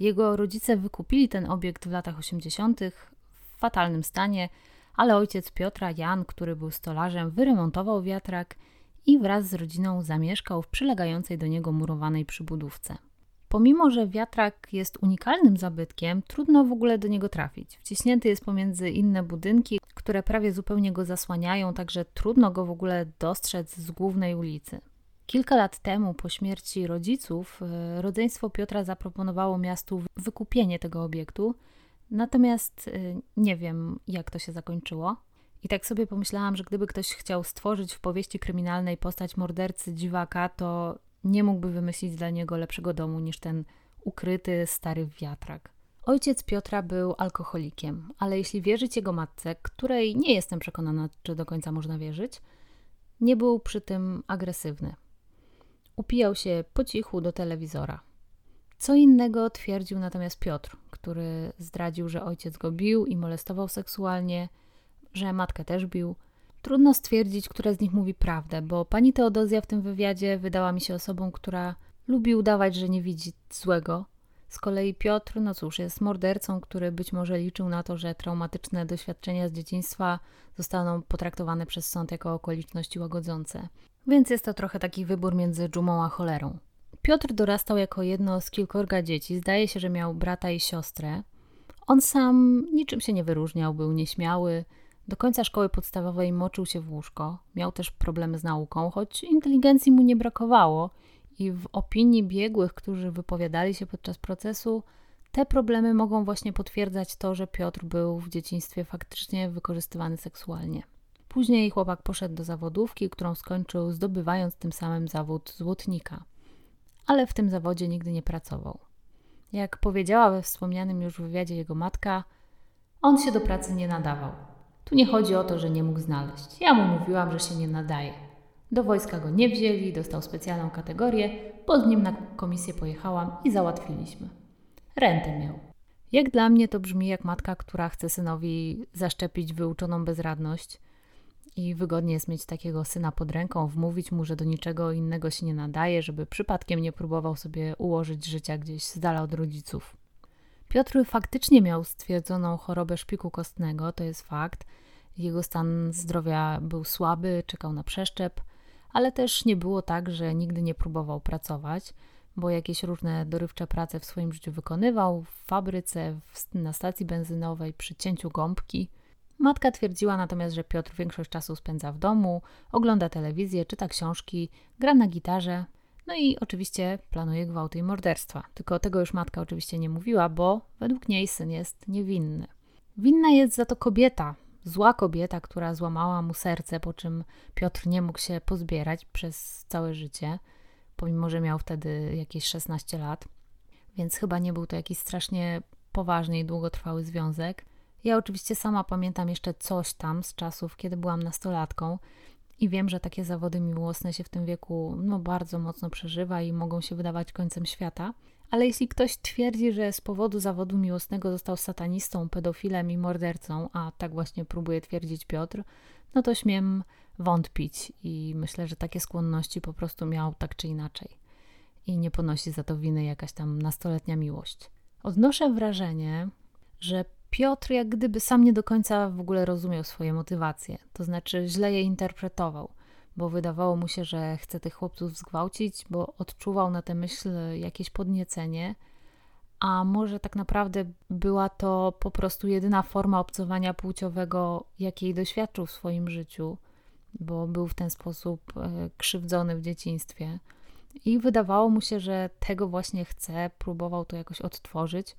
Jego rodzice wykupili ten obiekt w latach 80. w fatalnym stanie, ale ojciec Piotra, Jan, który był stolarzem, wyremontował wiatrak i wraz z rodziną zamieszkał w przylegającej do niego murowanej przybudówce. Pomimo, że wiatrak jest unikalnym zabytkiem, trudno w ogóle do niego trafić. Wciśnięty jest pomiędzy inne budynki, które prawie zupełnie go zasłaniają, także trudno go w ogóle dostrzec z głównej ulicy. Kilka lat temu, po śmierci rodziców, rodzeństwo Piotra zaproponowało miastu wykupienie tego obiektu, natomiast nie wiem, jak to się zakończyło. I tak sobie pomyślałam, że gdyby ktoś chciał stworzyć w powieści kryminalnej postać mordercy dziwaka, to nie mógłby wymyślić dla niego lepszego domu niż ten ukryty stary wiatrak. Ojciec Piotra był alkoholikiem, ale jeśli wierzyć jego matce, której nie jestem przekonana, czy do końca można wierzyć, nie był przy tym agresywny. Upijał się po cichu do telewizora. Co innego twierdził natomiast Piotr, który zdradził, że ojciec go bił i molestował seksualnie, że matkę też bił. Trudno stwierdzić, która z nich mówi prawdę, bo pani Teodozja w tym wywiadzie wydała mi się osobą, która lubi udawać, że nie widzi złego. Z kolei Piotr, no cóż, jest mordercą, który być może liczył na to, że traumatyczne doświadczenia z dzieciństwa zostaną potraktowane przez sąd jako okoliczności łagodzące. Więc jest to trochę taki wybór między dżumą a cholerą. Piotr dorastał jako jedno z kilkorga dzieci. Zdaje się, że miał brata i siostrę. On sam niczym się nie wyróżniał, był nieśmiały. Do końca szkoły podstawowej moczył się w łóżko. Miał też problemy z nauką, choć inteligencji mu nie brakowało. I w opinii biegłych, którzy wypowiadali się podczas procesu, te problemy mogą właśnie potwierdzać to, że Piotr był w dzieciństwie faktycznie wykorzystywany seksualnie. Później chłopak poszedł do zawodówki, którą skończył, zdobywając tym samym zawód złotnika. Ale w tym zawodzie nigdy nie pracował. Jak powiedziała we wspomnianym już wywiadzie jego matka, on się do pracy nie nadawał. Tu nie chodzi o to, że nie mógł znaleźć. Ja mu mówiłam, że się nie nadaje. Do wojska go nie wzięli, dostał specjalną kategorię, bo z nim na komisję pojechałam i załatwiliśmy. Rentę miał. Jak dla mnie to brzmi jak matka, która chce synowi zaszczepić wyuczoną bezradność i wygodnie jest mieć takiego syna pod ręką, wmówić mu, że do niczego innego się nie nadaje, żeby przypadkiem nie próbował sobie ułożyć życia gdzieś z dala od rodziców. Piotr faktycznie miał stwierdzoną chorobę szpiku kostnego, to jest fakt. Jego stan zdrowia był słaby, czekał na przeszczep, ale też nie było tak, że nigdy nie próbował pracować, bo jakieś różne dorywcze prace w swoim życiu wykonywał, w fabryce, na stacji benzynowej, przy cięciu gąbki. Matka twierdziła natomiast, że Piotr większość czasu spędza w domu, ogląda telewizję, czyta książki, gra na gitarze, no i oczywiście planuje gwałty i morderstwa. Tylko tego już matka oczywiście nie mówiła, bo według niej syn jest niewinny. Winna jest za to kobieta. Zła kobieta, która złamała mu serce, po czym Piotr nie mógł się pozbierać przez całe życie, pomimo że miał wtedy jakieś 16 lat, więc chyba nie był to jakiś strasznie poważny i długotrwały związek. Ja oczywiście sama pamiętam jeszcze coś tam z czasów, kiedy byłam nastolatką i wiem, że takie zawody miłosne się w tym wieku bardzo mocno przeżywa i mogą się wydawać końcem świata. Ale jeśli ktoś twierdzi, że z powodu zawodu miłosnego został satanistą, pedofilem i mordercą, a tak właśnie próbuje twierdzić Piotr, no to śmiem wątpić i myślę, że takie skłonności po prostu miał tak czy inaczej. I nie ponosi za to winy jakaś tam nastoletnia miłość. Odnoszę wrażenie, że Piotr jak gdyby sam nie do końca w ogóle rozumiał swoje motywacje, to znaczy źle je interpretował. Bo wydawało mu się, że chce tych chłopców zgwałcić, bo odczuwał na tę myśl jakieś podniecenie, a może tak naprawdę była to po prostu jedyna forma obcowania płciowego, jakiej doświadczył w swoim życiu, bo był w ten sposób krzywdzony w dzieciństwie i wydawało mu się, że tego właśnie chce, próbował to jakoś odtworzyć,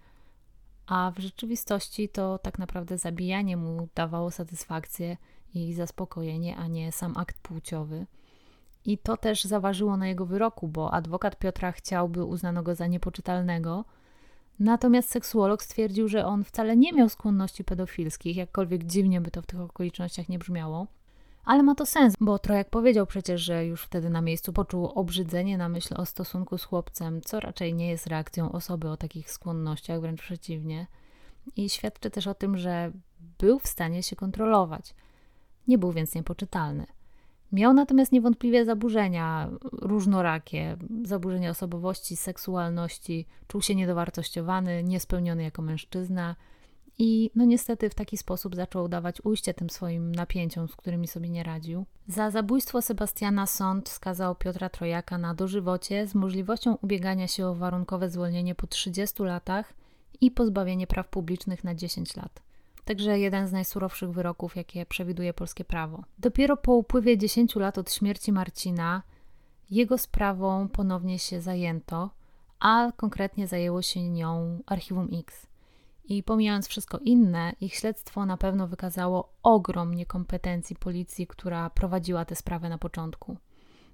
a w rzeczywistości to tak naprawdę zabijanie mu dawało satysfakcję i zaspokojenie, a nie sam akt płciowy. I to też zaważyło na jego wyroku, bo adwokat Piotra chciał, by uznano go za niepoczytalnego, natomiast seksuolog stwierdził, że on wcale nie miał skłonności pedofilskich, jakkolwiek dziwnie by to w tych okolicznościach nie brzmiało. Ale ma to sens, bo Trojak powiedział przecież, że już wtedy na miejscu poczuł obrzydzenie na myśl o stosunku z chłopcem, co raczej nie jest reakcją osoby o takich skłonnościach, wręcz przeciwnie. I świadczy też o tym, że był w stanie się kontrolować. Nie był więc niepoczytalny. Miał natomiast niewątpliwie zaburzenia różnorakie, zaburzenia osobowości, seksualności, czuł się niedowartościowany, niespełniony jako mężczyzna i niestety w taki sposób zaczął dawać ujście tym swoim napięciom, z którymi sobie nie radził. Za zabójstwo Sebastiana sąd skazał Piotra Trojaka na dożywocie z możliwością ubiegania się o warunkowe zwolnienie po 30 latach i pozbawienie praw publicznych na 10 lat. Także jeden z najsurowszych wyroków, jakie przewiduje polskie prawo. Dopiero po upływie 10 lat od śmierci Marcina jego sprawą ponownie się zajęto, a konkretnie zajęło się nią Archiwum X. I pomijając wszystko inne, ich śledztwo na pewno wykazało ogrom niekompetencji policji, która prowadziła tę sprawę na początku.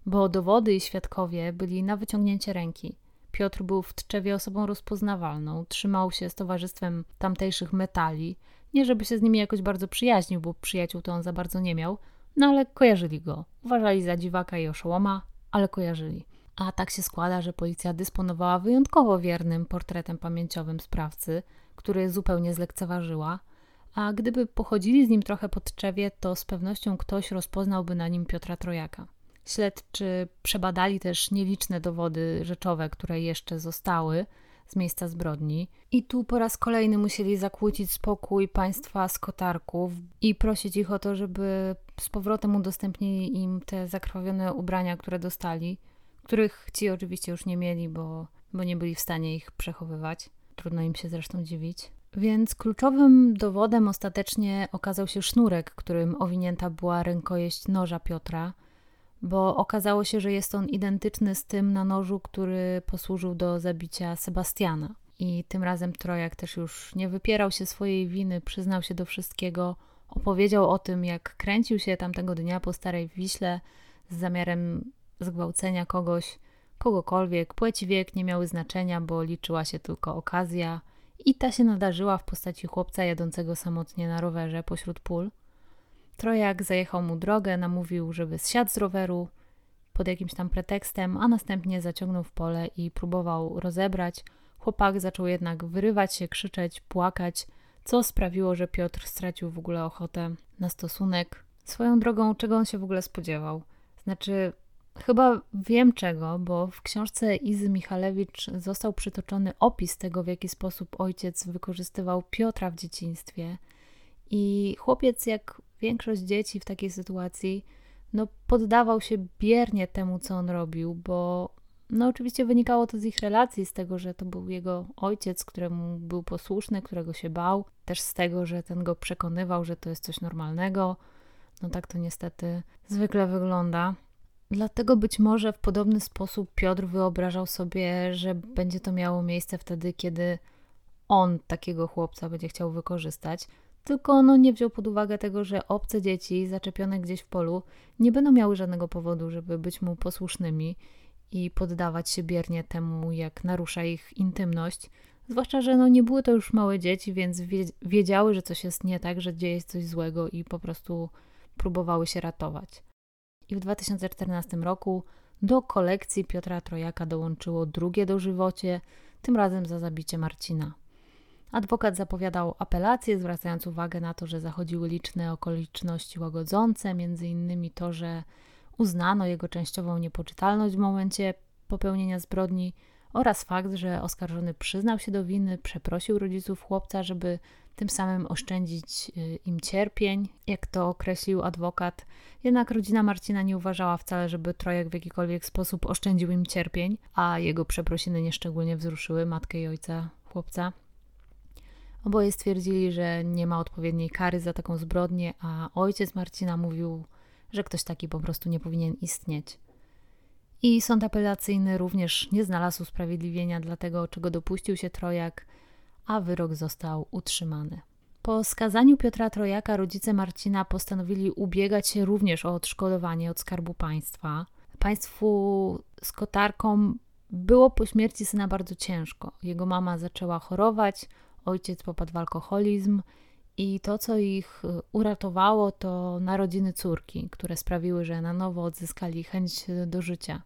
Bo dowody i świadkowie byli na wyciągnięcie ręki. Piotr był w Tczewie osobą rozpoznawalną, trzymał się z towarzystwem tamtejszych metali. Nie żeby się z nimi jakoś bardzo przyjaźnił, bo przyjaciół to on za bardzo nie miał, no ale kojarzyli go. Uważali za dziwaka i oszołoma, ale kojarzyli. A tak się składa, że policja dysponowała wyjątkowo wiernym portretem pamięciowym sprawcy, który zupełnie zlekceważyła, a gdyby pochodzili z nim trochę po Tczewie, to z pewnością ktoś rozpoznałby na nim Piotra Trojaka. Śledczy przebadali też nieliczne dowody rzeczowe, które jeszcze zostały z miejsca zbrodni i tu po raz kolejny musieli zakłócić spokój państwa Skotarków i prosić ich o to, żeby z powrotem udostępnili im te zakrwawione ubrania, które dostali, których ci oczywiście już nie mieli, bo nie byli w stanie ich przechowywać. Trudno im się zresztą dziwić. Więc kluczowym dowodem ostatecznie okazał się sznurek, którym owinięta była rękojeść noża Piotra, bo okazało się, że jest on identyczny z tym na nożu, który posłużył do zabicia Sebastiana. I tym razem Trojak też już nie wypierał się swojej winy, przyznał się do wszystkiego, opowiedział o tym, jak kręcił się tamtego dnia po Starej Wiśle z zamiarem zgwałcenia kogoś, kogokolwiek. Płeć i wiek nie miały znaczenia, bo liczyła się tylko okazja i ta się nadarzyła w postaci chłopca jadącego samotnie na rowerze pośród pól. Trojak zajechał mu drogę, namówił, żeby zsiadł z roweru pod jakimś tam pretekstem, a następnie zaciągnął w pole i próbował rozebrać. Chłopak zaczął jednak wyrywać się, krzyczeć, płakać, co sprawiło, że Piotr stracił w ogóle ochotę na stosunek. Swoją drogą, czego on się w ogóle spodziewał? Znaczy, chyba wiem czego, bo w książce Izy Michalewicz został przytoczony opis tego, w jaki sposób ojciec wykorzystywał Piotra w dzieciństwie. I chłopiec, jak większość dzieci w takiej sytuacji, poddawał się biernie temu, co on robił, bo oczywiście wynikało to z ich relacji, z tego, że to był jego ojciec, któremu był posłuszny, którego się bał, też z tego, że ten go przekonywał, że to jest coś normalnego. Tak to niestety zwykle wygląda. Dlatego być może w podobny sposób Piotr wyobrażał sobie, że będzie to miało miejsce wtedy, kiedy on takiego chłopca będzie chciał wykorzystać. Tylko nie wziął pod uwagę tego, że obce dzieci zaczepione gdzieś w polu nie będą miały żadnego powodu, żeby być mu posłusznymi i poddawać się biernie temu, jak narusza ich intymność. Zwłaszcza, że nie były to już małe dzieci, więc wiedziały, że coś jest nie tak, że dzieje się coś złego i po prostu próbowały się ratować. I w 2014 roku do kolekcji Piotra Trojaka dołączyło drugie dożywocie, tym razem za zabicie Marcina. Adwokat zapowiadał apelację, zwracając uwagę na to, że zachodziły liczne okoliczności łagodzące, m.in. to, że uznano jego częściową niepoczytalność w momencie popełnienia zbrodni oraz fakt, że oskarżony przyznał się do winy, przeprosił rodziców chłopca, żeby tym samym oszczędzić im cierpień, jak to określił adwokat. Jednak rodzina Marcina nie uważała wcale, żeby Trojak w jakikolwiek sposób oszczędził im cierpień, a jego przeprosiny nieszczególnie wzruszyły matkę i ojca chłopca. Oboje stwierdzili, że nie ma odpowiedniej kary za taką zbrodnię, a ojciec Marcina mówił, że ktoś taki po prostu nie powinien istnieć. I sąd apelacyjny również nie znalazł usprawiedliwienia dla tego, czego dopuścił się Trojak, a wyrok został utrzymany. Po skazaniu Piotra Trojaka rodzice Marcina postanowili ubiegać się również o odszkodowanie od Skarbu Państwa. Państwu Skotarkom było po śmierci syna bardzo ciężko. Jego mama zaczęła chorować, ojciec popadł w alkoholizm i to, co ich uratowało, to narodziny córki, które sprawiły, że na nowo odzyskali chęć do życia.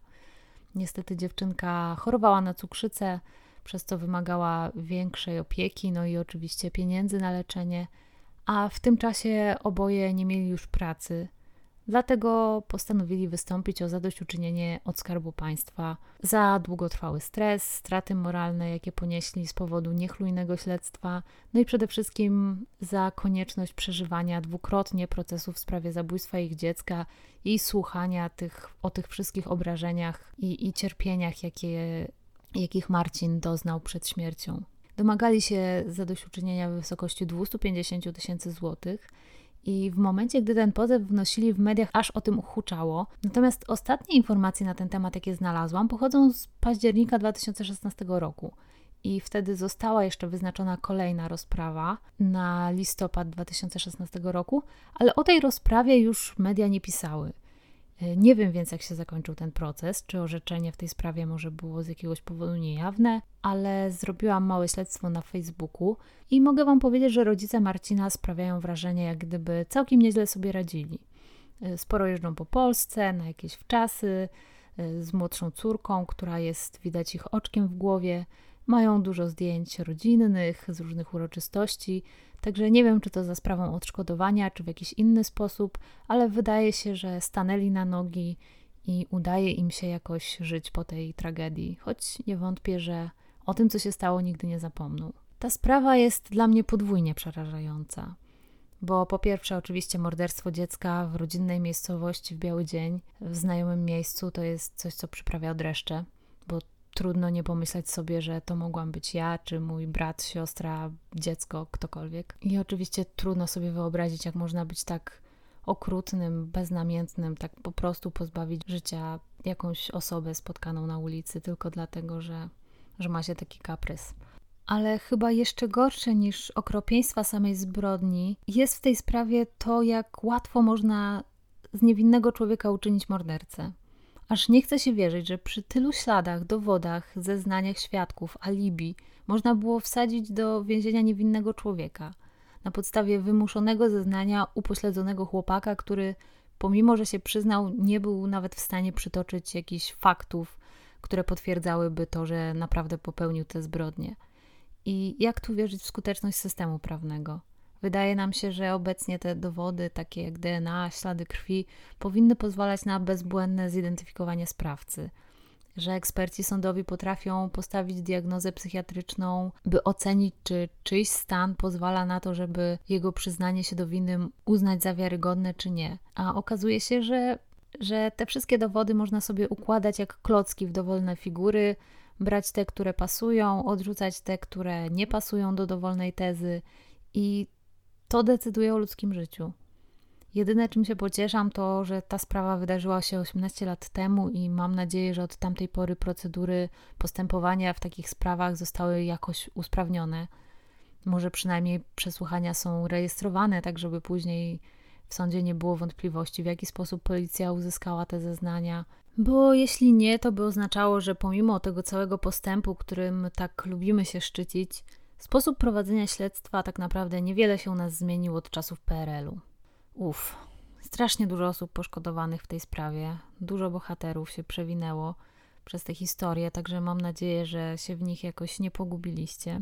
Niestety dziewczynka chorowała na cukrzycę, przez co wymagała większej opieki, i oczywiście pieniędzy na leczenie, a w tym czasie oboje nie mieli już pracy. Dlatego postanowili wystąpić o zadośćuczynienie od Skarbu Państwa za długotrwały stres, straty moralne, jakie ponieśli z powodu niechlujnego śledztwa, i przede wszystkim za konieczność przeżywania dwukrotnie procesu w sprawie zabójstwa ich dziecka i słuchania o tych wszystkich obrażeniach i cierpieniach, jakich Marcin doznał przed śmiercią. Domagali się zadośćuczynienia w wysokości 250 000 złotych, i w momencie, gdy ten pozew wnosili w mediach, aż o tym huczało. Natomiast ostatnie informacje na ten temat, jakie znalazłam, pochodzą z października 2016 roku. I wtedy została jeszcze wyznaczona kolejna rozprawa na listopad 2016 roku, ale o tej rozprawie już media nie pisały. Nie wiem więc, jak się zakończył ten proces, czy orzeczenie w tej sprawie może było z jakiegoś powodu niejawne, ale zrobiłam małe śledztwo na Facebooku i mogę Wam powiedzieć, że rodzice Marcina sprawiają wrażenie, jak gdyby całkiem nieźle sobie radzili. Sporo jeżdżą po Polsce, na jakieś wczasy, z młodszą córką, która jest, widać, ich oczkiem w głowie. Mają dużo zdjęć rodzinnych, z różnych uroczystości, także nie wiem, czy to za sprawą odszkodowania, czy w jakiś inny sposób, ale wydaje się, że stanęli na nogi i udaje im się jakoś żyć po tej tragedii, choć nie wątpię, że o tym, co się stało, nigdy nie zapomną. Ta sprawa jest dla mnie podwójnie przerażająca, bo po pierwsze oczywiście morderstwo dziecka w rodzinnej miejscowości w biały dzień, w znajomym miejscu, to jest coś, co przyprawia dreszcze, bo trudno nie pomyśleć sobie, że to mogłam być ja, czy mój brat, siostra, dziecko, ktokolwiek. I oczywiście trudno sobie wyobrazić, jak można być tak okrutnym, beznamiętnym, tak po prostu pozbawić życia jakąś osobę spotkaną na ulicy tylko dlatego, że ma się taki kaprys. Ale chyba jeszcze gorsze niż okropieństwa samej zbrodni jest w tej sprawie to, jak łatwo można z niewinnego człowieka uczynić mordercę. Aż nie chce się wierzyć, że przy tylu śladach, dowodach, zeznaniach świadków, alibi można było wsadzić do więzienia niewinnego człowieka na podstawie wymuszonego zeznania upośledzonego chłopaka, który pomimo, że się przyznał, nie był nawet w stanie przytoczyć jakichś faktów, które potwierdzałyby to, że naprawdę popełnił te zbrodnie. I jak tu wierzyć w skuteczność systemu prawnego? Wydaje nam się, że obecnie te dowody, takie jak DNA, ślady krwi, powinny pozwalać na bezbłędne zidentyfikowanie sprawcy. Że eksperci sądowi potrafią postawić diagnozę psychiatryczną, by ocenić, czy czyjś stan pozwala na to, żeby jego przyznanie się do winy uznać za wiarygodne, czy nie. A okazuje się, że te wszystkie dowody można sobie układać jak klocki w dowolne figury, brać te, które pasują, odrzucać te, które nie pasują do dowolnej tezy i to decyduje o ludzkim życiu. Jedyne, czym się pocieszam, to, że ta sprawa wydarzyła się 18 lat temu i mam nadzieję, że od tamtej pory procedury postępowania w takich sprawach zostały jakoś usprawnione. Może przynajmniej przesłuchania są rejestrowane, tak żeby później w sądzie nie było wątpliwości, w jaki sposób policja uzyskała te zeznania. Bo jeśli nie, to by oznaczało, że pomimo tego całego postępu, którym tak lubimy się szczycić, sposób prowadzenia śledztwa tak naprawdę niewiele się u nas zmienił od czasów PRL-u. Strasznie dużo osób poszkodowanych w tej sprawie, dużo bohaterów się przewinęło przez tę historię, także mam nadzieję, że się w nich jakoś nie pogubiliście.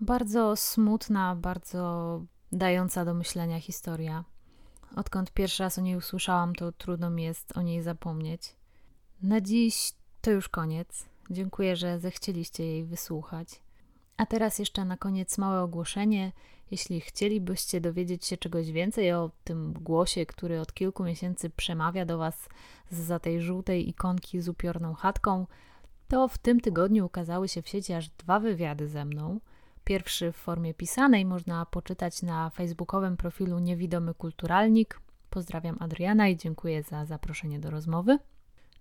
Bardzo smutna, bardzo dająca do myślenia historia. Odkąd pierwszy raz o niej usłyszałam, to trudno mi jest o niej zapomnieć. Na dziś to już koniec. Dziękuję, że zechcieliście jej wysłuchać. A teraz jeszcze na koniec małe ogłoszenie. Jeśli chcielibyście dowiedzieć się czegoś więcej o tym głosie, który od kilku miesięcy przemawia do Was zza tej żółtej ikonki z upiorną chatką, to w tym tygodniu ukazały się w sieci aż 2 wywiady ze mną. Pierwszy w formie pisanej można poczytać na facebookowym profilu Niewidomy Kulturalnik. Pozdrawiam Adriana i dziękuję za zaproszenie do rozmowy.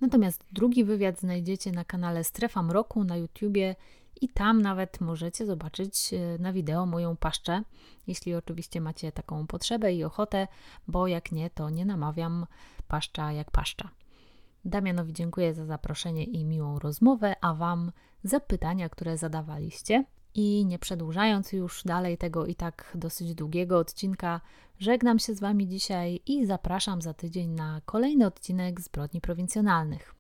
Natomiast drugi wywiad znajdziecie na kanale Strefa Mroku na YouTubie i tam nawet możecie zobaczyć na wideo moją paszczę, jeśli oczywiście macie taką potrzebę i ochotę, bo jak nie, to nie namawiam, paszcza jak paszcza. Damianowi dziękuję za zaproszenie i miłą rozmowę, a Wam za pytania, które zadawaliście. I nie przedłużając już dalej tego i tak dosyć długiego odcinka, żegnam się z Wami dzisiaj i zapraszam za tydzień na kolejny odcinek Zbrodni Prowincjonalnych.